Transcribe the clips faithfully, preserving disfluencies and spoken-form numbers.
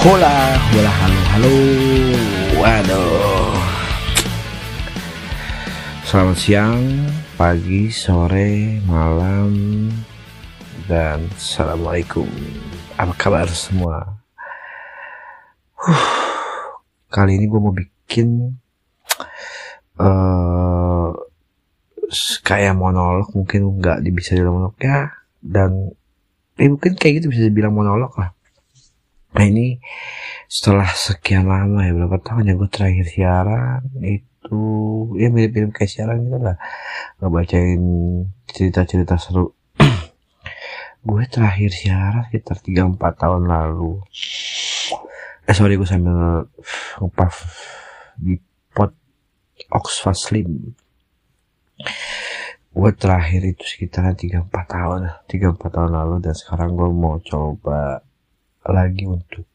Hola, hola, halo, halo. Waduh. Selamat siang, pagi, sore, malam, dan assalamualaikum. Apa kabar semua? Huh, kali ini gue mau bikin uh, kayak monolog, mungkin nggak bisa dibilang monolog ya, dan eh, mungkin kayak gitu bisa dibilang monolog lah. Nah ini setelah sekian lama ya, berapa tahun ya gue terakhir siaran itu ya mirip-mirip kayak siaran gitu lah, ngebacain cerita-cerita seru. Gue terakhir siaran sekitar tiga sampai empat tahun lalu. Eh sorry gue sambil ngepuff di pot Oxford Slim. Gue terakhir itu sekitar tiga sampai empat tahun tiga sampai empat tahun lalu, dan sekarang gue mau coba lagi untuk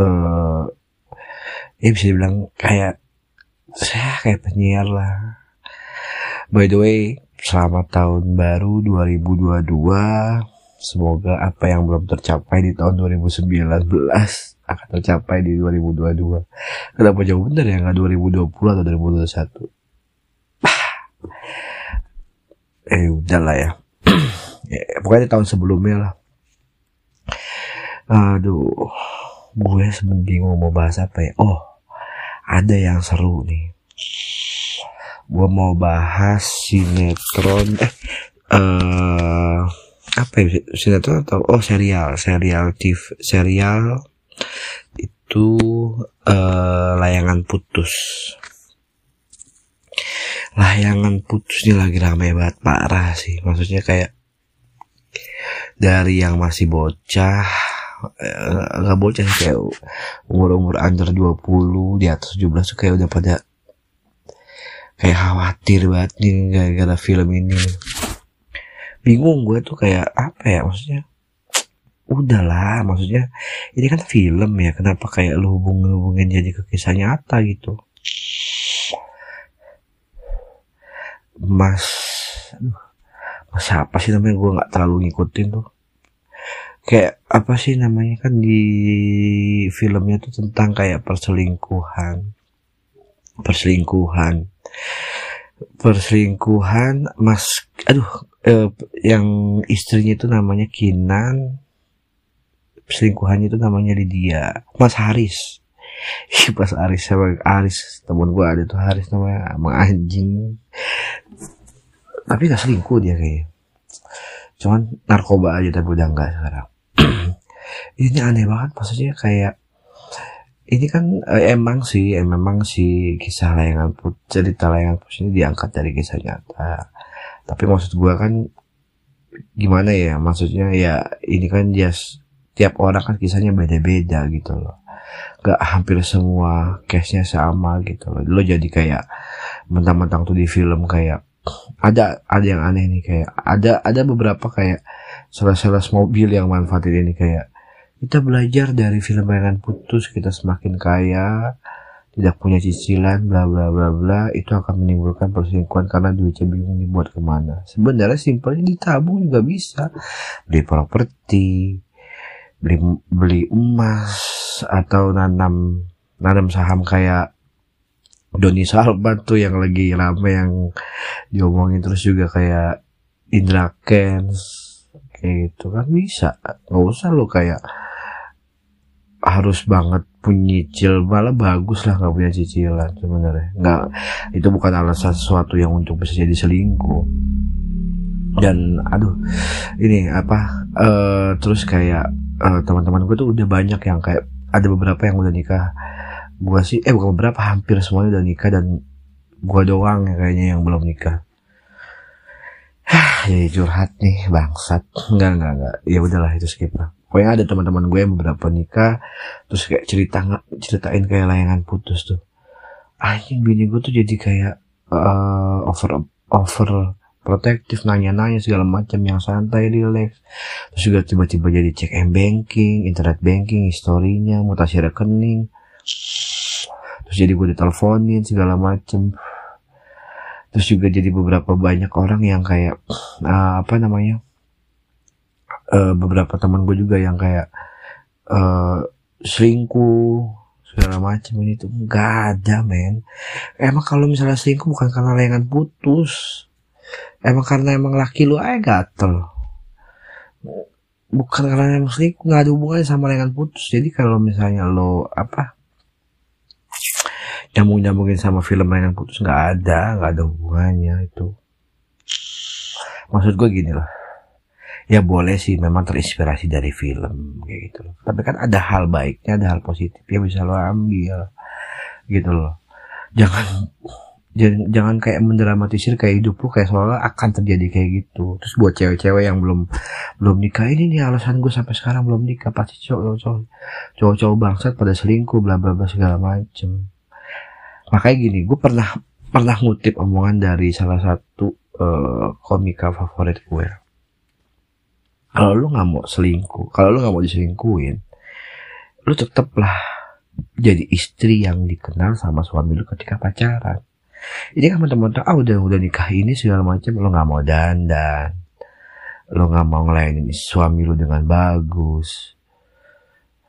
uh, ya bisa dibilang kayak saya kayak penyiar lah. By the way, selamat tahun baru dua ribu dua puluh dua. Semoga apa yang belum tercapai di tahun dua ribu sembilan belas akan tercapai di dua ribu dua puluh dua. Kenapa jauh bener ya, nggak dua ribu dua puluh atau dua ribu dua puluh satu? Eh udah lah ya. Ya pokoknya tahun sebelumnya lah. Aduh, gue sebenarnya mau bahas apa ya? Oh, ada yang seru nih. Gue mau bahas sinetron, eh, uh, apa ya, sinetron atau oh serial, serial T V, serial itu uh, Layangan Putus. Layangan Putus ini lagi ramai banget, parah sih. Maksudnya kayak dari yang masih bocah. Gak bocah sih, kayak umur-umur under dua puluh di atas tujuh belas tuh kayak udah pada kayak khawatir banget nih gara-gara film ini. Bingung gue tuh kayak apa ya, maksudnya udahlah, maksudnya ini kan film ya, kenapa kayak lu hubung-hubungin jadi ke kisah nyata gitu. Mas Mas siapa sih namanya, gue gak terlalu ngikutin tuh. Kayak apa sih namanya, kan di filmnya tuh tentang kayak perselingkuhan. Perselingkuhan. Perselingkuhan Mas aduh eh, yang istrinya itu namanya Kinan. Perselingkuhannya itu namanya Lydia. Mas Haris. Ih, Mas Haris sama Haris, temen gue ada tuh Haris namanya, emang anjing. Tapi enggak selingkuh dia kayaknya. Cuman narkoba aja, tapi udah enggak sekarang. Ini aneh banget, maksudnya kayak ini kan eh, emang sih eh, memang si kisah Layangan Putus, cerita Layangan Putus ini diangkat dari kisah nyata. Tapi maksud gua kan gimana ya, maksudnya ya ini kan just tiap orang kan kisahnya beda-beda gitu loh. Gak hampir semua case-nya sama gitu loh. Lo jadi kayak mentang-mentang tuh di film kayak ada ada yang aneh nih, kayak ada ada beberapa kayak sales-sales mobil yang manfaatin ini kayak kita belajar dari film Layangan Putus, kita semakin kaya, tidak punya cicilan, bla bla bla bla, itu akan menimbulkan perselingkuhan karena duitnya bingung dibuat kemana. Sebenarnya simpelnya ditabung juga bisa, beli properti, beli beli emas, atau nanam nanam saham kayak Doni Salman tuh yang lagi rame yang diomongin, terus juga kayak Indra Kents kayak gitu kan bisa. Gak usah lo kayak harus banget punya cicil, malah bagus lah gak punya cicilan sebenarnya. Gak, itu bukan alasan sesuatu yang untuk bisa jadi selingkuh. Dan aduh ini apa uh, terus kayak uh, teman-teman gue tuh udah banyak yang kayak ada beberapa yang udah nikah. Gue sih, eh bukan beberapa, hampir semuanya udah nikah, dan gue doang ya kayaknya yang belum nikah. Hah, jadi curhat nih, bangsat. Enggak, enggak, enggak. Ya udahlah, itu skip lah. Pokoknya ada teman-teman gue yang beberapa nikah, terus kayak cerita ceritain kayak Layangan Putus tuh. Anjing, bini gue tuh jadi kayak uh, over over protektif, nanya-nanya segala macam yang santai, relax. Terus juga tiba-tiba jadi cek m-banking, internet banking, historinya, mutasi rekening. Terus jadi gue diteleponin segala macem. Terus juga jadi beberapa banyak orang yang kayak uh, apa namanya uh, beberapa teman gue juga yang kayak uh, selingkuh segala macam ini tuh nggak ada, men. Emang kalau misalnya selingkuh bukan karena layangan putus, emang karena emang laki lu aja gatel, bukan karena emang selingkuh, nggak ada hubungannya sama layangan putus. Jadi kalau misalnya lo apa nyambung-nyambungin sama film layangan putus, nggak ada, nggak ada hubungannya itu. Maksud gue gini loh, ya boleh sih memang terinspirasi dari film kayak gitu loh, tapi kan ada hal baiknya, ada hal positif yang bisa lo ambil gitu loh. Jangan j- jangan kayak mendramatisir kayak hidup lo kayak seolah akan terjadi kayak gitu. Terus buat cewek-cewek yang belum belum nikah, ini nih alasan gue sampai sekarang belum nikah, pasti cowok-cowok cowok-cowok bangsat pada selingkuh bla bla bla segala macem. Makanya gini, gue pernah pernah ngutip omongan dari salah satu uh, komika favorit gue. Kalau lu nggak mau selingkuh, kalau lu nggak mau diselingkuhin, lu tetaplah jadi istri yang dikenal sama suami lu ketika pacaran. Jadi kan teman-teman, ah udah udah nikah ini segala macam, lu nggak mau dandan, lu nggak mau ngelayanin suami lu dengan bagus.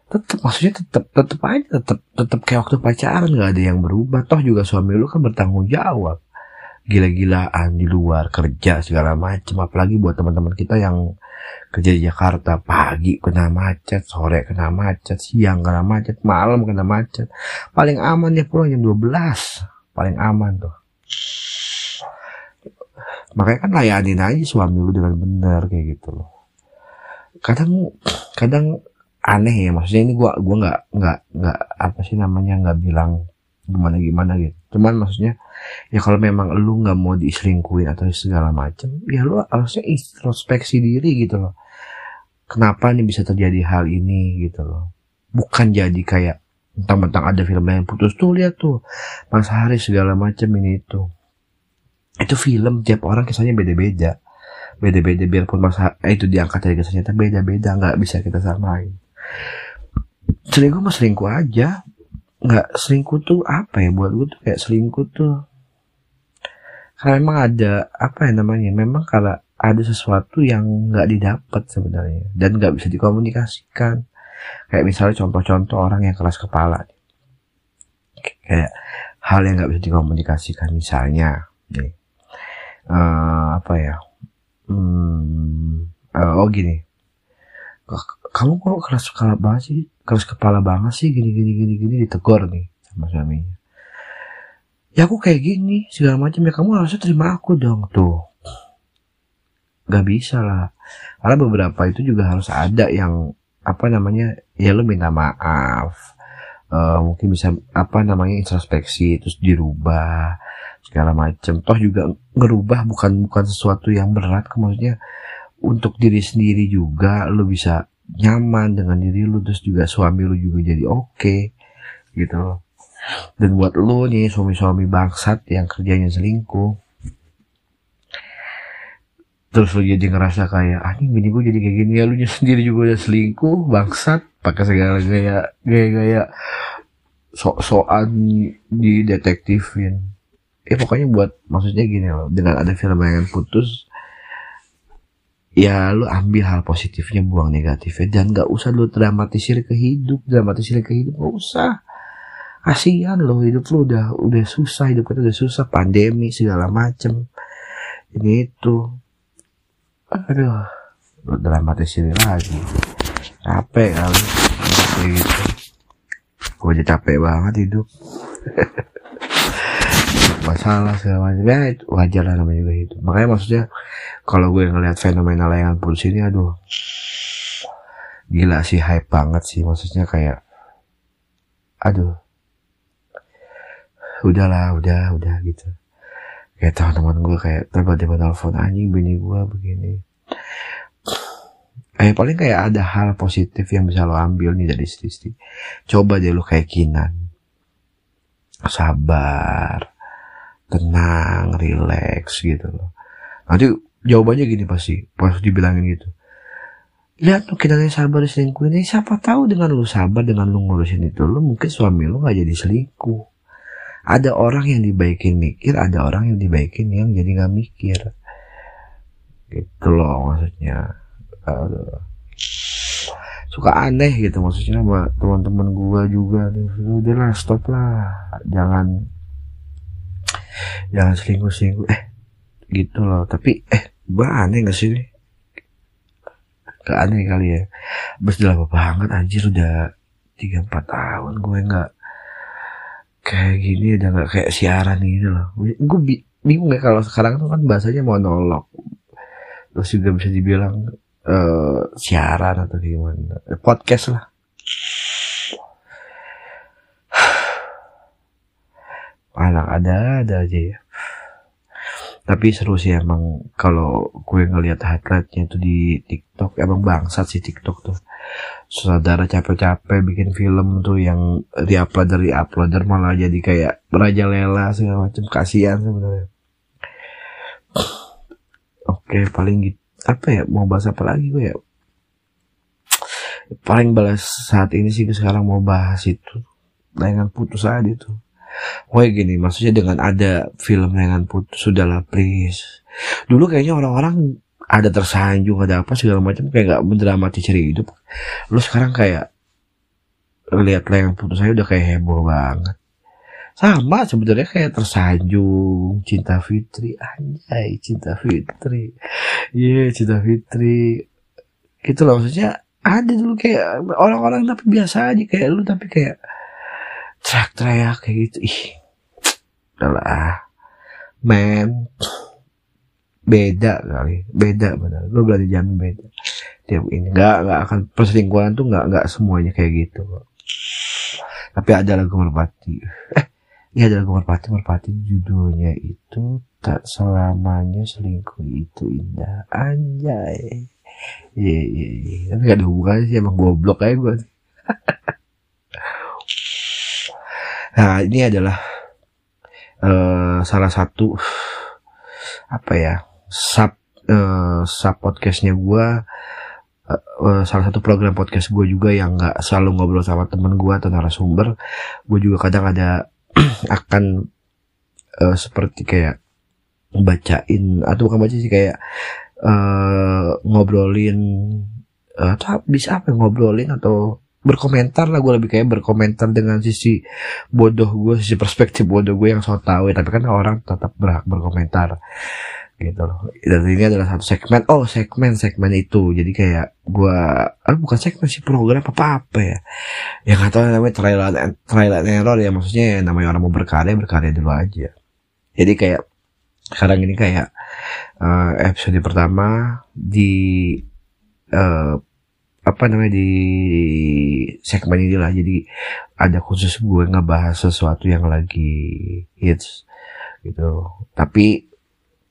Tetap maksudnya tetap tetap aja tetap tetap kayak waktu pacaran, nggak ada yang berubah. Toh juga suami lu kan bertanggung jawab, gila-gilaan di luar kerja segala macam. Apalagi buat teman-teman kita yang kerja di Jakarta, pagi kena macet, sore kena macet, siang kena macet, malam kena macet. Paling aman ya pulang jam dua belas, paling aman tuh. Makanya kan layanin aja suami lu dengan benar kayak gitu loh. Kadang kadang aneh ya, maksudnya ini gua gua nggak nggak nggak apa sih namanya nggak bilang gimana gimana gitu. Cuman maksudnya ya kalau memang lu nggak mau diselingkuhin atau segala macem, ya lu harusnya introspeksi diri gitu loh. Kenapa nih bisa terjadi hal ini gitu loh? Bukan jadi kayak mentang-mentang ada film yang putus tuh, lihat tuh Mas Haris segala macem ini itu. Itu film, tiap orang kisahnya beda-beda, beda-beda biarpun Mas Haris, eh, itu diangkat dari kisahnya, tapi beda-beda, nggak bisa kita samain. Selingkuh mas selingkuh aja. Nggak, selingkuh tuh apa ya, buat gue tuh kayak selingkuh tuh karena memang ada apa ya namanya, memang kalau ada sesuatu yang nggak didapat sebenarnya dan nggak bisa dikomunikasikan. Kayak misalnya contoh-contoh orang yang keras kepala, kayak hal yang nggak bisa dikomunikasikan, misalnya nih uh, apa ya hmm, uh, oh gini, kamu kok keras kepala banget sih, keras kepala banget sih gini gini gini gini ditegur nih sama suaminya. Ya aku kayak gini segala macam, ya kamu harusnya terima aku dong tuh. Gak bisa lah, karena beberapa itu juga harus ada yang apa namanya, ya lo minta maaf, uh, mungkin bisa apa namanya introspeksi terus dirubah segala macam. Toh juga ngerubah bukan bukan sesuatu yang berat, maksudnya untuk diri sendiri juga lu bisa nyaman dengan diri lu, terus juga suami lu juga jadi oke okay, gitu loh. Dan buat lu nih suami-suami bangsat yang kerjanya selingkuh, terus lu jadi ngerasa kayak ah ini bini gue jadi kayak gini ya, lu sendiri juga udah selingkuh bangsat pakai segala gaya gaya sok-sokan didetektifin. Eh pokoknya buat maksudnya gini loh, dengan ada film yang putus, ya lu ambil hal positifnya, buang negatifnya, dan gak usah lu dramatisir ke hidup, dramatisir ke hidup gak usah. Kasihan lo, hidup lu udah udah susah, hidup kita udah susah, pandemi segala macem ini itu, aduh lu dramatisir lagi, capek kali gitu. Gue aja capek banget hidup. Masalah segala macam ya, itu wajar lah namanya juga itu. Makanya maksudnya kalau gue ngelihat fenomena layangan putus ini, aduh gila sih, hype banget sih, maksudnya kayak aduh udahlah udah udah gitu. Kayak teman-teman gue kayak tiba-tiba telepon, anjing bini gue begini. Eh paling kayak ada hal positif yang bisa lo ambil nih dari sisi. Coba deh lo kayak Kinan, sabar, tenang, relax gitu loh. Nanti jawabannya gini pasti, pas dibilangin gitu, lihat tuh kita sabar selingkuh ini, siapa tahu dengan lu sabar, dengan lu ngurusin itu, lu mungkin suami lu nggak jadi selingkuh. Ada orang yang dibaikin mikir, ada orang yang dibaikin yang jadi nggak mikir, gitu loh maksudnya. Aduh. suka aneh gitu, maksudnya sama teman-teman gue juga. Udah lah, stop lah, jangan jangan selingkuh-selingkuh eh gitu loh. Tapi eh gue aneh gak sih nih, gak aneh kali ya. Abis udah lama banget anjir, udah tiga empat tahun gue gak kayak gini, udah gak kayak siaran gitu loh. Gue bi- bingung ya, kalau sekarang tuh kan bahasanya monolog, terus juga bisa dibilang Uh, siaran atau gimana, podcast lah. Anak ada ada aja ya. Tapi seru sih emang kalau gue ngelihat highlightnya tuh di TikTok. Emang bangsat sih TikTok tuh. Saudara capek-capek bikin film tuh yang di-upload dari uploader malah jadi kayak merajalela segala macam. Kasihan sebenarnya. Oke, okay, paling gitu. Apa ya, mau bahas apa lagi gue ya? Paling balas saat ini sih gue sekarang mau bahas itu layangan putus aja itu. Woy gini, maksudnya dengan ada film layangan putus, sudahlah please. Dulu kayaknya orang-orang ada tersanjung, ada apa segala macam, kayak gak menderamati ciri hidup. Lu sekarang kayak lihat layangan putus aja udah kayak heboh banget. Sama sebenarnya kayak tersanjung Cinta Fitri, anjay Cinta Fitri, iya yeah, Cinta Fitri, gitu loh. Maksudnya ada dulu kayak orang-orang tapi biasa aja kayak lu, tapi kayak teriak-teriak kayak gitu, ih, udahlah, men, beda kali, beda benar, lu berani jamin beda. Tiap ini nggak nggak akan perselingkuhan tuh nggak nggak semuanya kayak gitu. Tapi ada lagu Merpati. Eh, iya ada lagu Merpati, Merpati judulnya itu Tak Selamanya Selingkuh Itu Indah. Anjay. Iya, iya, iya. Tapi gak ada hubungannya sih, emang goblok aja gue. Nah, ini adalah uh, salah satu apa ya? Sub uh, sub podcastnya gue. Uh, uh, salah satu program podcast gue juga yang gak selalu ngobrol sama temen gue atau narasumber. Gue juga kadang ada akan uh, seperti kayak bacain atau bukan baca sih, kayak uh, ngobrolin uh, atau bisa apa ngobrolin atau berkomentar lah. Gue lebih kayak berkomentar dengan sisi bodoh gue, sisi perspektif bodoh gue yang so tau ya. Tapi kan orang tetap berhak berkomentar gitu loh. Dan ini adalah satu segmen, oh segmen segmen itu jadi kayak gue, ah bukan segmen sih, program apa apa ya, yang nggak tahu namanya, trial and, trial and error ya. Maksudnya namanya orang mau berkarya, berkarya dulu aja. Jadi kayak sekarang ini kayak uh, episode pertama di uh, apa namanya di segmen inilah. Jadi ada khusus gue ngebahas sesuatu yang lagi hits gitu, tapi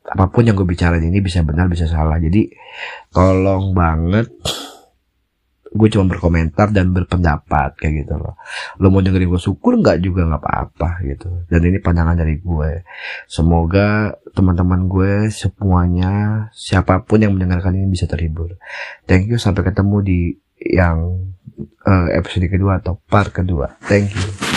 apapun yang gue bicarain ini bisa benar bisa salah. Jadi tolong banget, gue cuma berkomentar dan berpendapat kayak gitu loh. Lo mau dengerin gue syukur, enggak juga enggak apa-apa gitu. Dan ini pandangan dari gue. Semoga teman-teman gue semuanya, siapapun yang mendengarkan ini bisa terhibur. Thank you, sampai ketemu di yang uh, episode kedua atau part kedua. Thank you.